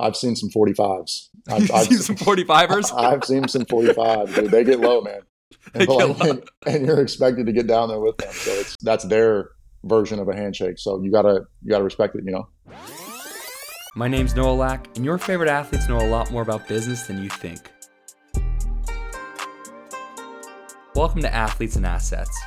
I've seen some 45s. I've seen some 45ers? I've seen some 45s. Dude, they get low, man. And you're expected to get down there with them. So that's their version of a handshake. So you gotta respect it, you know. My name's Noah Lack, and your favorite athletes know a lot more about business than you think. Welcome to Athletes and Assets.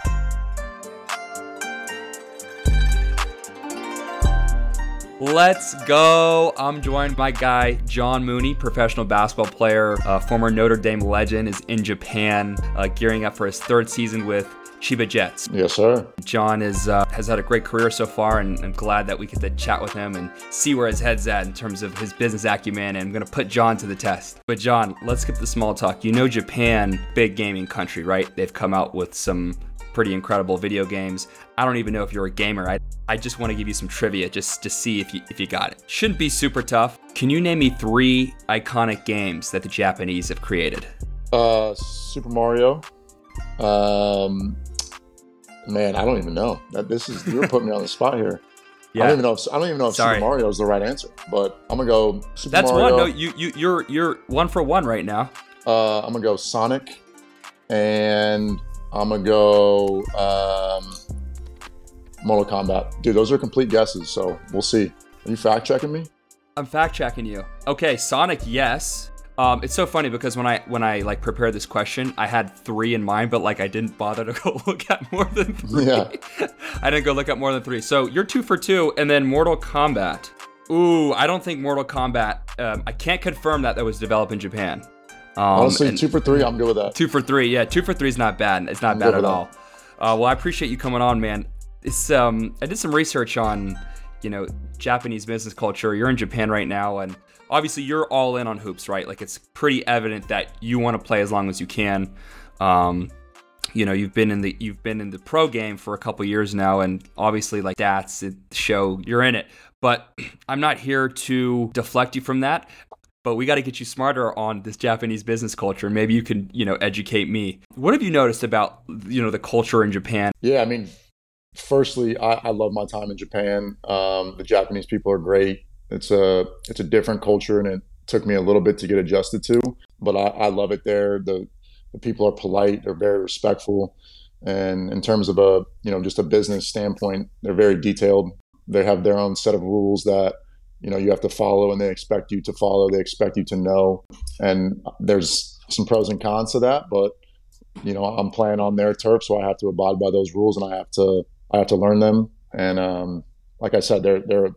Let's go. I'm joined by guy John Mooney, professional basketball player, former Notre Dame legend, is in Japan, gearing up for his third season with Chiba Jets. Yes, sir. John has had a great career so far, and I'm glad that we get to chat with him and see where his head's at in terms of his business acumen, and I'm going to put John to the test. But John, let's skip the small talk. You know Japan, big gaming country, right? They've come out with some pretty incredible video games. I don't even know if you're a gamer. I just want to give you some trivia just to see if you got it. Shouldn't be super tough. Can you name me three iconic games that the Japanese have created? Super Mario. Man, I don't even know. You're putting me on the spot here. Yeah. I don't even know if Super Mario is the right answer, but I'm gonna go Super Mario. That's one. No, you're 1 for 1 right now. I'm gonna go Sonic, and I'm gonna go Mortal Kombat. Dude, those are complete guesses, so we'll see. Are you fact checking me? I'm fact checking you. Okay, Sonic, yes. It's so funny because when I like prepared this question, I had three in mind, but like I didn't bother to go look at more than three. Yeah. I didn't go look at more than three. So you're 2 for 2, and then Mortal Kombat. Ooh, I don't think Mortal Kombat. I can't confirm that was developed in Japan. Honestly, 2 for 3, I'm good with that. 2 for 3, yeah. 2 for 3 is not bad. It's not bad at all. Well, I appreciate you coming on, man. It's I did some research on, Japanese business culture. You're in Japan right now, and obviously you're all in on hoops, right? Like it's pretty evident that you want to play as long as you can. You've been in the pro game for a couple years now, and obviously like stats show you're in it. But I'm not here to deflect you from that. But we got to get you smarter on this Japanese business culture. Maybe you can, educate me. What have you noticed about, the culture in Japan? Yeah, I mean, firstly, I love my time in Japan. The Japanese people are great. It's a different culture, and it took me a little bit to get adjusted to, but I love it there. The people are polite, they're very respectful, and in terms of just a business standpoint, they're very detailed. They have their own set of rules that you have to follow, and they expect you to follow. They expect you to know, and there's some pros and cons to that, but I'm playing on their turf, so I have to abide by those rules, and I have to learn them. And like I said, they're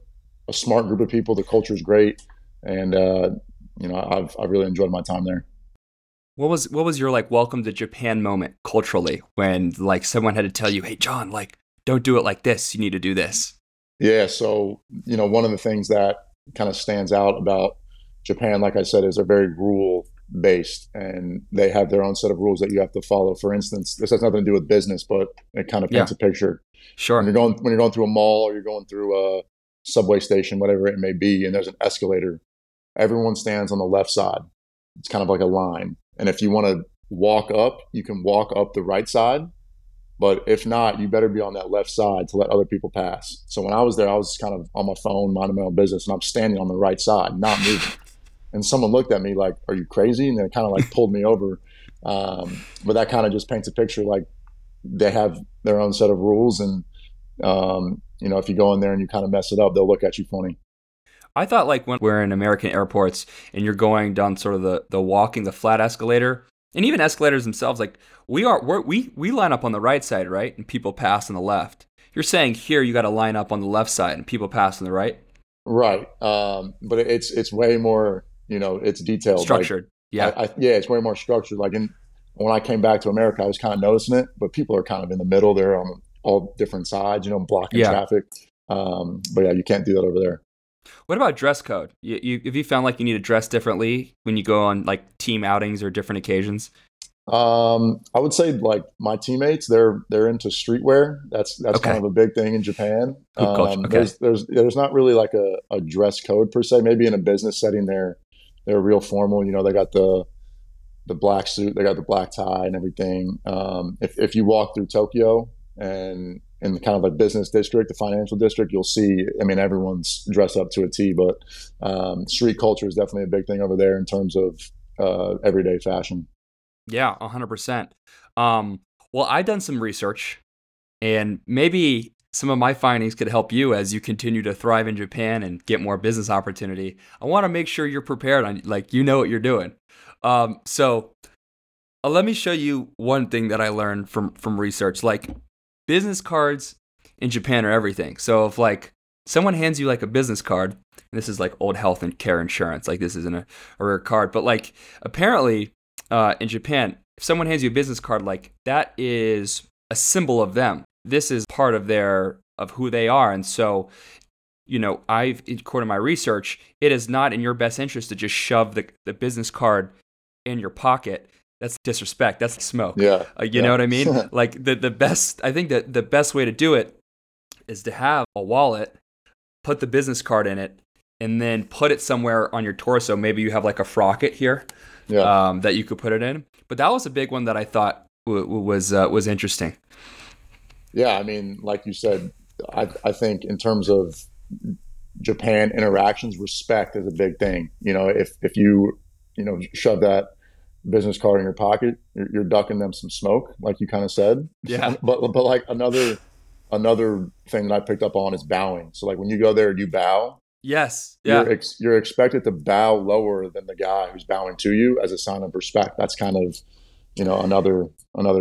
a smart group of people. The culture is great, and I've really enjoyed my time there. What was your like welcome to Japan moment culturally when like someone had to tell you, hey John, like don't do it like this, you need to do this? Yeah, so one of the things that kind of stands out about Japan, like I said, is they're very rule based, and they have their own set of rules that you have to follow. For instance, this has nothing to do with business, but it kind of paints a picture. Sure. When you're going through a mall, or you're going through a subway station, whatever it may be, and there's an escalator, everyone stands on the left side. It's kind of like a line. And if you want to walk up, you can walk up the right side. But if not, you better be on that left side to let other people pass. So when I was there, I was kind of on my phone, minding my own business, and I'm standing on the right side, not moving. And someone looked at me like, are you crazy? And they kind of like pulled me over. But that kind of just paints a picture, like they have their own set of rules, and if you go in there and you kind of mess it up, they'll look at you funny. I thought like when we're in American airports and you're going down sort of the flat escalator, and even escalators themselves, like we line up on the right side, right? And people pass on the left. You're saying here you got to line up on the left side and people pass on the right? Right. But it's way more, it's detailed. Structured. Like, yeah. Yeah, it's way more structured. Like when I came back to America, I was kind of noticing it, but people are kind of in the middle. They're on all different sides, blocking traffic. But yeah, you can't do that over there. What about dress code? Have you found like you need to dress differently when you go on like team outings or different occasions? I would say like my teammates, they're into streetwear. That's okay. Kind of a big thing in Japan. Okay. There's not really like a dress code per se. Maybe in a business setting, they're real formal. They got the black suit, they got the black tie and everything. If you walk through Tokyo and in kind of a business district, a financial district, you'll see, I mean, everyone's dressed up to a T, but street culture is definitely a big thing over there in terms of everyday fashion. Yeah, 100%. Well, I've done some research, and maybe some of my findings could help you as you continue to thrive in Japan and get more business opportunity. I want to make sure you're prepared on, like, you know what you're doing. So let me show you one thing that I learned from research. Like, business cards in Japan are everything. So if like someone hands you like a business card, and this is like old health and care insurance, like this isn't a rare card, but like apparently in Japan, if someone hands you a business card, like that is a symbol of them. This is part of their, of who they are. And so, you know, I've, according to my research, it is not in your best interest to just shove the business card in your pocket. That's disrespect. That's smoke. Yeah. You know what I mean? Like the best, I think that the best way to do it is to have a wallet, put the business card in it, and then put it somewhere on your torso. Maybe you have like a frocket here that you could put it in. But that was a big one that I thought was interesting. Yeah, I mean, like you said, I think in terms of Japan interactions, respect is a big thing. You know, if you, you know, shove that business card in your pocket, you're ducking them some smoke, like you kind of said. Yeah. But like another thing that I picked up on is bowing. So like when you go there, you bow. Yes. Yeah. You're expected to bow lower than the guy who's bowing to you as a sign of respect. That's kind of, you know, another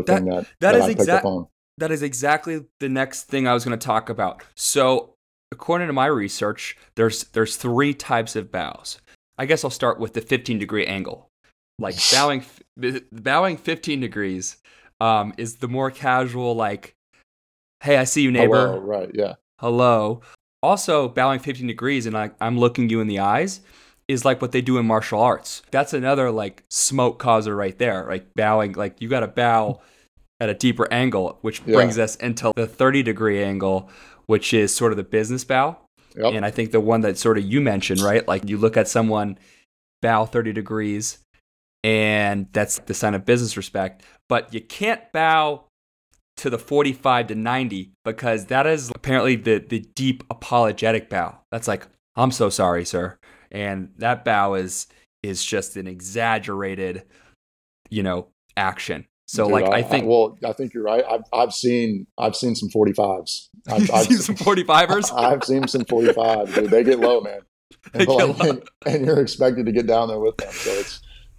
thing that I picked up on. That is exactly the next thing I was going to talk about. So according to my research, there's three types of bows. I guess I'll start with the 15-degree angle. Like bowing 15 degrees is the more casual, like, hey, I see you, neighbor. Hello, right, yeah. Hello. Also, bowing 15 degrees and I'm looking you in the eyes is like what they do in martial arts. That's another like smoke causer right there. Like bowing, like you got to bow at a deeper angle, which brings us into the 30-degree angle, which is sort of the business bow. Yep. And I think the one that sort of you mentioned, right? Like you look at someone, bow 30 degrees, and that's the sign of business respect. But you can't bow to the 45 to 90 because that is apparently the deep apologetic bow. That's like, I'm so sorry, sir. And that bow is just an exaggerated, you know, action. So dude, like I think you're right. I've seen some 45s. I've seen some 45ers. I've seen some 45s. Dude, they get low, man. They get low. And you're expected to get down there with them. So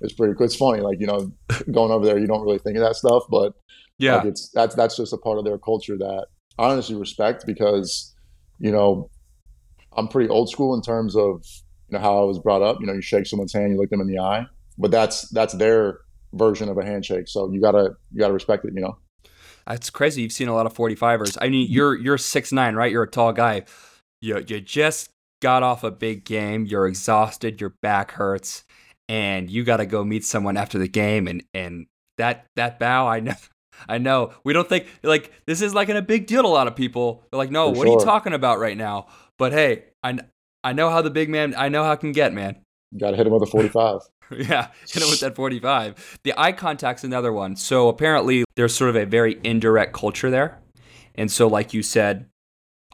it's pretty cool. It's funny, like, you know, going over there, you don't really think of that stuff, but yeah, like that's just a part of their culture that I honestly respect because, you know, I'm pretty old school in terms of, you know, how I was brought up. You know, you shake someone's hand, you look them in the eye, but that's their version of a handshake, so you gotta respect it, you know. That's crazy. You've seen a lot of 45ers. I mean, you're 6'9", right? You're a tall guy. You just got off a big game. You're exhausted. Your back hurts, and you got to go meet someone after the game. And that bow, I know. We don't think like this is like a big deal to a lot of people. They're like, no, what are you talking about right now? But hey, I know how the big man. I know how I can get, man. You gotta hit him with a 45. Yeah, hit him with that 45. The eye contact's another one. So apparently there's sort of a very indirect culture there. And so like you said,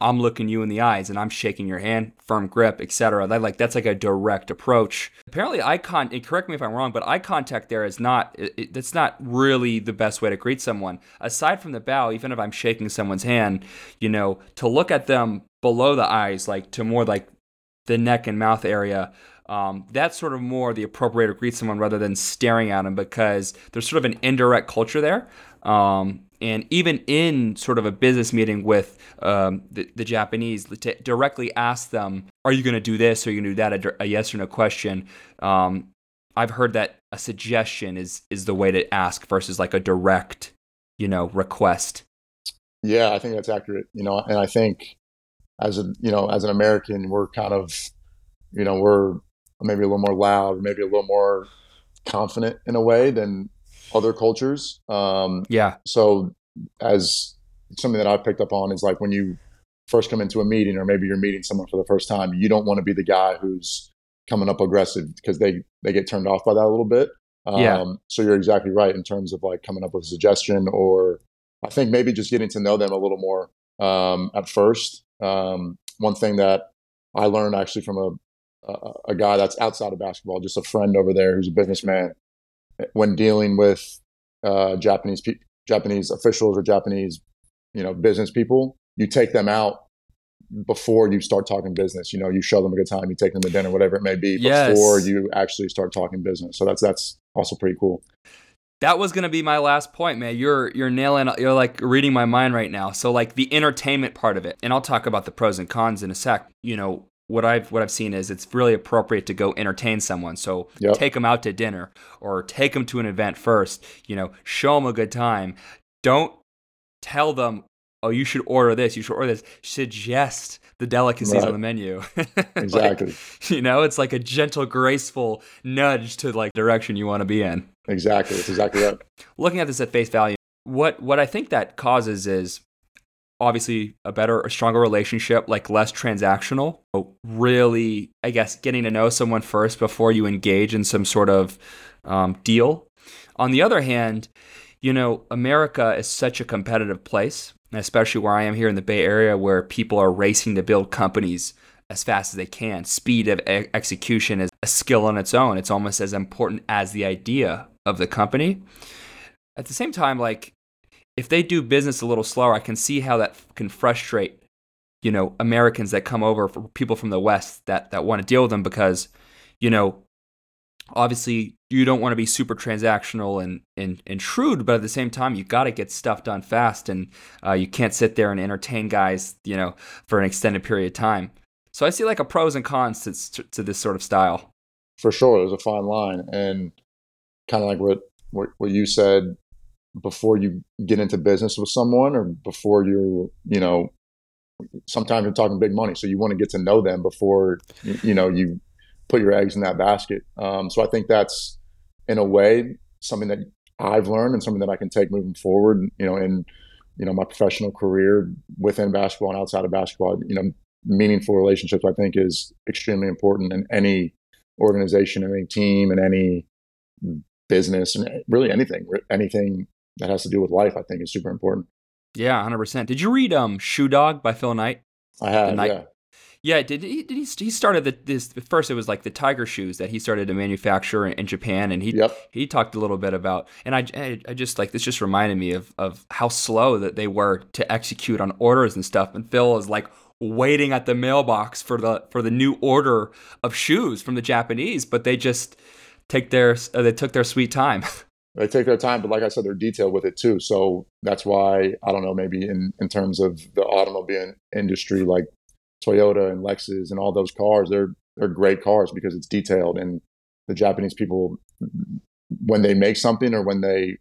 I'm looking you in the eyes and I'm shaking your hand, firm grip, etc. That's like a direct approach. Apparently and correct me if I'm wrong, but eye contact there is not, that's not really the best way to greet someone. Aside from the bow, even if I'm shaking someone's hand, you know, to look at them below the eyes, like to more like the neck and mouth area, that's sort of more the appropriate way to greet someone rather than staring at them because there's sort of an indirect culture there. And even in sort of a business meeting with the Japanese, to directly ask them, are you going to do this? Or are you going to do that? A yes or no question. I've heard that a suggestion is the way to ask versus like a direct, you know, request. Yeah, I think that's accurate. You know, and I think as an American, we're kind of, you know, we're maybe a little more loud, maybe a little more confident in a way than other cultures. Yeah. So as something that I picked up on is like when you first come into a meeting or maybe you're meeting someone for the first time, you don't want to be the guy who's coming up aggressive because they get turned off by that a little bit. Yeah. So you're exactly right in terms of like coming up with a suggestion or I think maybe just getting to know them a little more at first. One thing that I learned actually from a guy that's outside of basketball, just a friend over there who's a businessman, when dealing with Japanese officials or Japanese, business people, you take them out before you start talking business. You show them a good time, you take them to dinner, whatever it may be, yes, before you actually start talking business. So that's also pretty cool. That was going to be my last point, man. You're nailing, you're like reading my mind right now. So like the entertainment part of it, and I'll talk about the pros and cons in a sec. What I've seen is it's really appropriate to go entertain someone. So yep, take them out to dinner or take them to an event first, show them a good time. Don't tell them, oh, you should order this, you should order this. Suggest the delicacies right on the menu. Exactly. It's like a gentle, graceful nudge to like direction you want to be in. Exactly. That's exactly right. Looking at this at face value, what I think that causes is obviously a stronger relationship, like less transactional. Really, I guess, getting to know someone first before you engage in some sort of deal. On the other hand, America is such a competitive place, especially where I am here in the Bay Area, where people are racing to build companies as fast as they can. Speed of execution is a skill on its own. It's almost as important as the idea of the company. At the same time, like, if they do business a little slower, I can see how that can frustrate, Americans that come over, for people from the West that want to deal with them, because, obviously you don't want to be super transactional and shrewd, but at the same time, you got to get stuff done fast, and you can't sit there and entertain guys, for an extended period of time. So I see like a pros and cons to this sort of style. For sure. There's a fine line, and kind of like what you said, before you get into business with someone, or before you, sometimes you're talking big money, so you want to get to know them before, you put your eggs in that basket. So I think that's, in a way, something that I've learned and something that I can take moving forward, in, my professional career within basketball and outside of basketball. Meaningful relationships, I think, is extremely important in any organization, in any team, in any business, and really anything that has to do with life, I think, is super important. Yeah, 100%. Did you read Shoe Dog by Phil Knight? I have, yeah. Yeah, did he started first it was like the Tiger shoes that he started to manufacture in Japan, and he talked a little bit about, and I just like, this just reminded me of how slow that they were to execute on orders and stuff, and Phil is like waiting at the mailbox for the new order of shoes from the Japanese, but they just took their sweet time. They take their time, but like I said, they're detailed with it too. So that's why, I don't know, maybe in terms of the automobile industry, like Toyota and Lexus and all those cars, they're great cars because it's detailed. And the Japanese people, when they make something or when they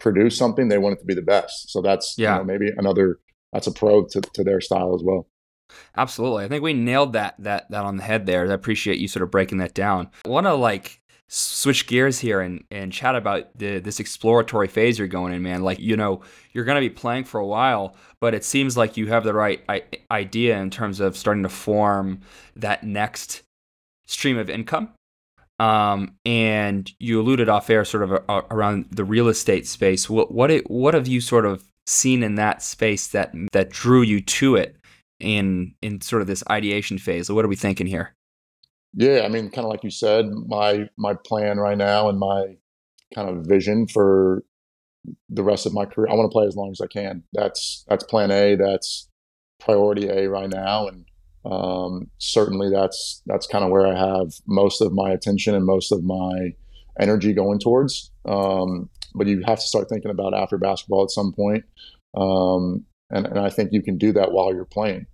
produce something, they want it to be the best. So that's maybe another, that's a pro to their style as well. Absolutely. I think we nailed that on the head there. I appreciate you sort of breaking that down. I want to like switch gears here and chat about this exploratory phase you're going in, man. Like, you're going to be playing for a while, but it seems like you have the right idea in terms of starting to form that next stream of income. And you alluded off air sort of around the real estate space. What have you sort of seen in that space that drew you to it in sort of this ideation phase? So what are we thinking here? Yeah, I mean, kind of like you said, my plan right now and my kind of vision for the rest of my career, I want to play as long as I can. That's plan A, that's priority A right now, and certainly that's kind of where I have most of my attention and most of my energy going towards. But you have to start thinking about after basketball at some point. And I think you can do that while you're playing.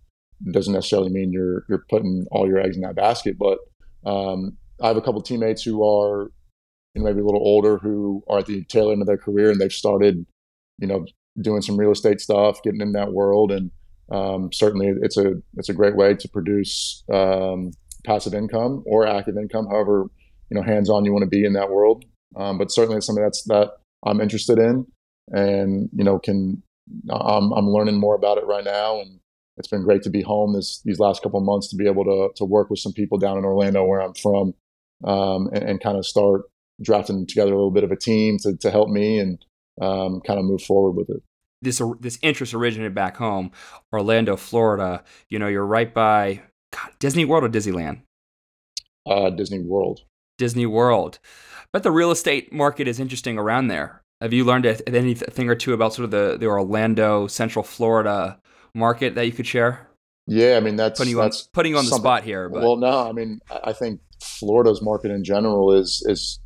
It doesn't necessarily mean you're putting all your eggs in that basket, but I have a couple of teammates who are maybe a little older, who are at the tail end of their career, and they've started doing some real estate stuff, getting in that world, and certainly it's a great way to produce passive income or active income, however hands-on you want to be in that world. But certainly it's something that I'm interested in, and I'm learning more about it right now, and it's been great to be home these last couple of months to be able to work with some people down in Orlando, where I'm from, and kind of start drafting together a little bit of a team to help me and kind of move forward with it. this interest originated back home, Orlando, Florida. You know, you're right by Disney World or Disneyland? Disney World. Disney World. But the real estate market is interesting around there. Have you learned anything or two about sort of the Orlando, Central Florida market that you could share? Yeah, I mean, that's putting you on the spot here. But. Well, no, I mean, I think Florida's market in general is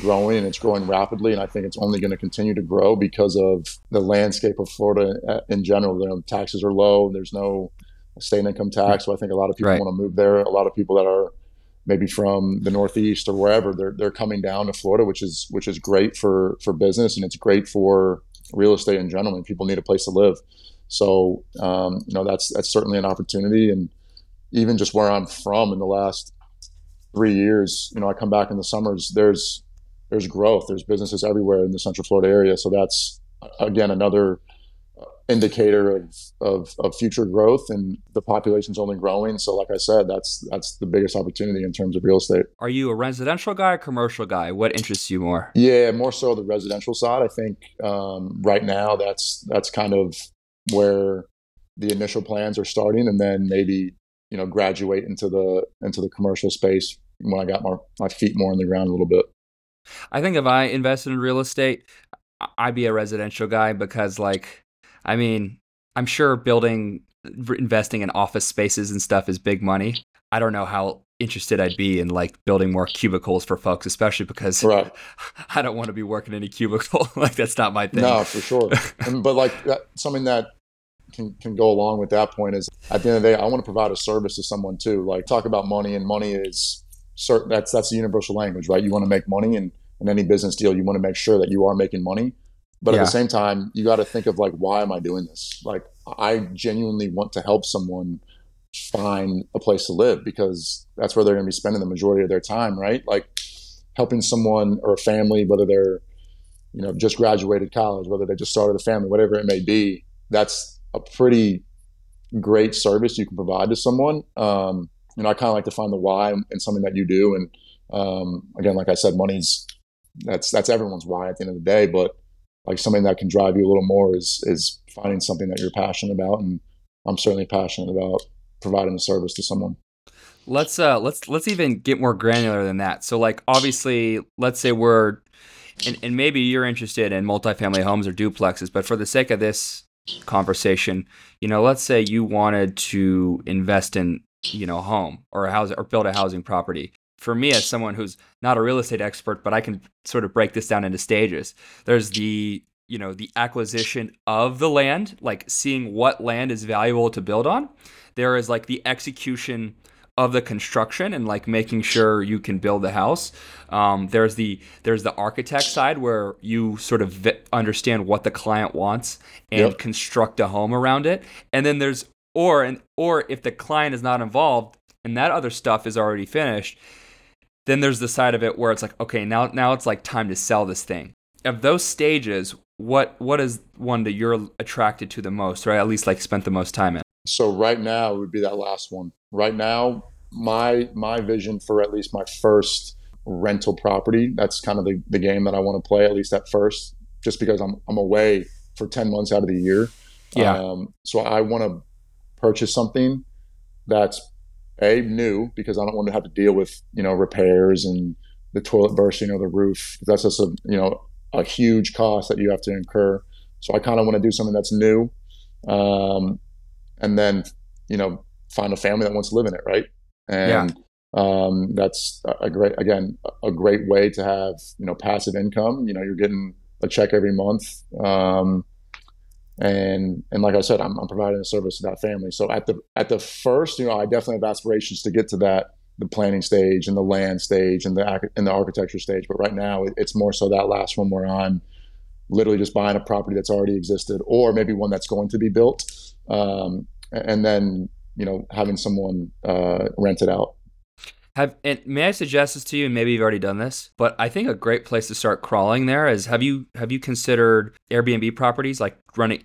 growing, and it's growing rapidly, and I think it's only going to continue to grow because of the landscape of Florida in general. You know, taxes are low, and there's no state income tax, so I think a lot of people want to move there. A lot of people that are maybe from the Northeast or wherever, they're coming down to Florida, which is great for business, and it's great for real estate in general. I mean, people need a place to live. So, you know, that's certainly an opportunity. And even just where I'm from in the last 3 years, you know, I come back in the summers, there's growth, there's businesses everywhere in the Central Florida area. So that's, again, another indicator of future growth, and the population's only growing. So like I said, that's the biggest opportunity in terms of real estate. Are you a residential guy or commercial guy? What interests you more? Yeah, more so the residential side. I think right now that's kind of where the initial plans are starting, and then maybe, you know, graduate into the commercial space when I got my feet more on the ground a little bit. I think if I invested in real estate, I'd be a residential guy because, like, I mean, I'm sure investing in office spaces and stuff is big money. I don't know how interested I'd be in, like, building more cubicles for folks, especially because I don't want to be working in a cubicle. Like, that's not my thing. No, for sure. But like something that can go along with that point is, at the end of the day, I want to provide a service to someone too. Like, talk about money, and money is certain. That's the universal language, right? You want to make money, and in any business deal, you want to make sure that you are making money. But at the same time, you got to think of, like, why am I doing this? Like, I genuinely want to help someone find a place to live, because that's where they're going to be spending the majority of their time, right? Like, helping someone or a family, whether they're, you know, just graduated college, whether they just started a family, whatever it may be, that's a pretty great service you can provide to someone. You know, I kind of like to find the why in something that you do. And again, like I said, money's that's everyone's why at the end of the day, but like something that can drive you a little more is finding something that you're passionate about, and I'm certainly passionate about providing a service to someone. Let's even get more granular than that. So, like, obviously, let's say we're and maybe you're interested in multifamily homes or duplexes, but for the sake of this conversation, you know, let's say you wanted to invest in, you know, a home or a house or build a housing property. For me, as someone who's not a real estate expert, but I can sort of break this down into stages. There's the acquisition of the land, like seeing what land is valuable to build on. There is, like, the execution of the construction and, like, making sure you can build the house. There's the architect side where you sort of understand what the client wants and construct a home around it. And then there's, or if the client is not involved and that other stuff is already finished, then there's the side of it where it's like, okay, now it's like time to sell this thing. Of those stages, what is one that you're attracted to the most, or at least, like, spent the most time in? So right now it would be that last one. Right now, my vision for at least my first rental property, that's kind of the game that I want to play, at least at first, just because I'm away for 10 months out of the year. Yeah. So I want to purchase something that's new, because I don't want to have to deal with, you know, repairs and the toilet bursting or the roof. That's just a huge cost that you have to incur. So I kind of want to do something that's new, and then, you know, find a family that wants to live in it, right? And that's a great way to have, you know, passive income. You know, you're getting a check every month, and like I said, I'm providing a service to that family. So at the first, you know, I definitely have aspirations to get to that, the planning stage and the land stage and the architecture stage. But right now it's more so that last one, where I'm literally just buying a property that's already existed, or maybe one that's going to be built, and then, you know, having someone rent it out. May I suggest this to you, and maybe you've already done this, but I think a great place to start crawling there is, have you considered Airbnb properties, like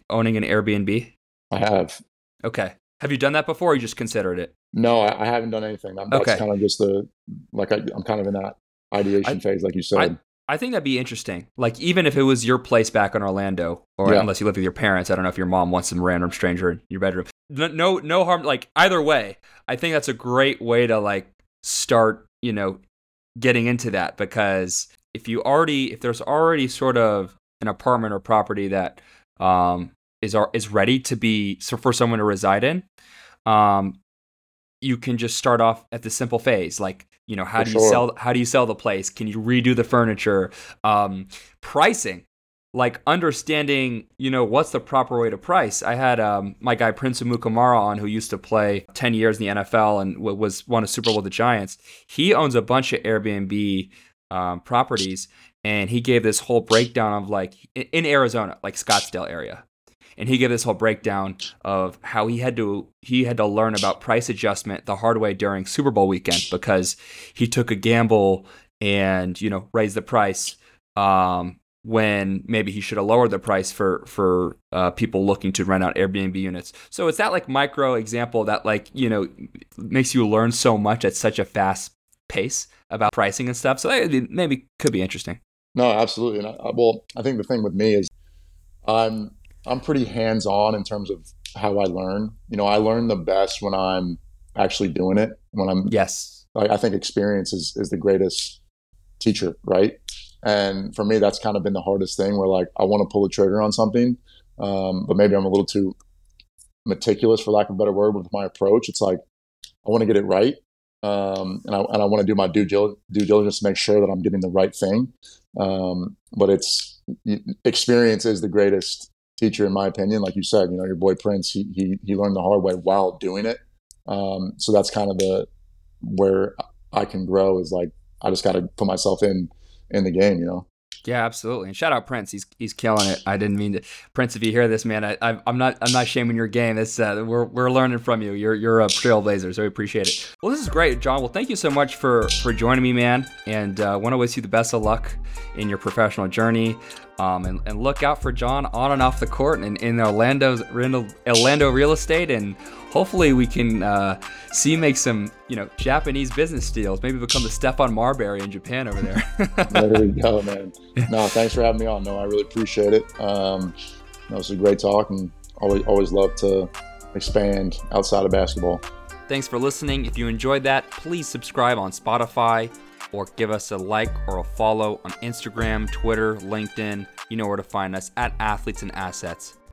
owning an Airbnb? I have. Okay. Have you done that before, or you just considered it? No, I haven't done anything. I'm kind of just I'm kind of in that ideation phase, like you said. I think that'd be interesting. Like, even if it was your place back in Orlando, or unless you live with your parents, I don't know if your mom wants some random stranger in your bedroom. No harm. Like, either way, I think that's a great way to like start, you know, getting into that, because if there's already sort of an apartment or property that is ready to be for someone to reside in, you can just start off at the simple phase, like, you know, how do you sell the place? Can you redo the furniture? Pricing, like understanding, you know, what's the proper way to price. I had my guy Prince Mukamara on, who used to play 10 years in the NFL and won a Super Bowl with the Giants. He owns a bunch of Airbnb properties, and he gave this whole breakdown of like in Arizona, like Scottsdale area. And he gave this whole breakdown of how he had to learn about price adjustment the hard way during Super Bowl weekend, because he took a gamble and, you know, raised the price when maybe he should have lowered the price for people looking to rent out Airbnb units. So it's that like micro example that like, you know, makes you learn so much at such a fast pace about pricing and stuff. So that maybe could be interesting. No, absolutely. And I think the thing with me is I'm pretty hands-on in terms of how I learn. You know, I learn the best when I'm actually doing it. I think experience is the greatest teacher, right? And for me, that's kind of been the hardest thing, where like I want to pull the trigger on something, but maybe I'm a little too meticulous, for lack of a better word, with my approach. It's like I want to get it right, and I want to do my due diligence to make sure that I'm getting the right thing. But it's experience is the greatest teacher, in my opinion. Like you said, you know, your boy Prince, he learned the hard way while doing it. So that's kind of where I can grow, is like, I just got to put myself in the game, you know? Yeah, absolutely. And shout out Prince. He's killing it. I didn't mean to, Prince, if you hear this, man, I'm not shaming your game. This we're learning from you. You're a trailblazer, so we appreciate it. Well, this is great, John. Well, thank you so much for joining me, man. And want to wish you the best of luck in your professional journey. And look out for John on and off the court and in Orlando real estate, and hopefully we can see you make some, you know, Japanese business deals. Maybe become the Stephon Marbury in Japan over there. There we go, man. No, thanks for having me on. No, I really appreciate it. It was a great talk, and always love to expand outside of basketball. Thanks for listening. If you enjoyed that, please subscribe on Spotify, or give us a like or a follow on Instagram, Twitter, LinkedIn. You know where to find us, at Athletes and Assets.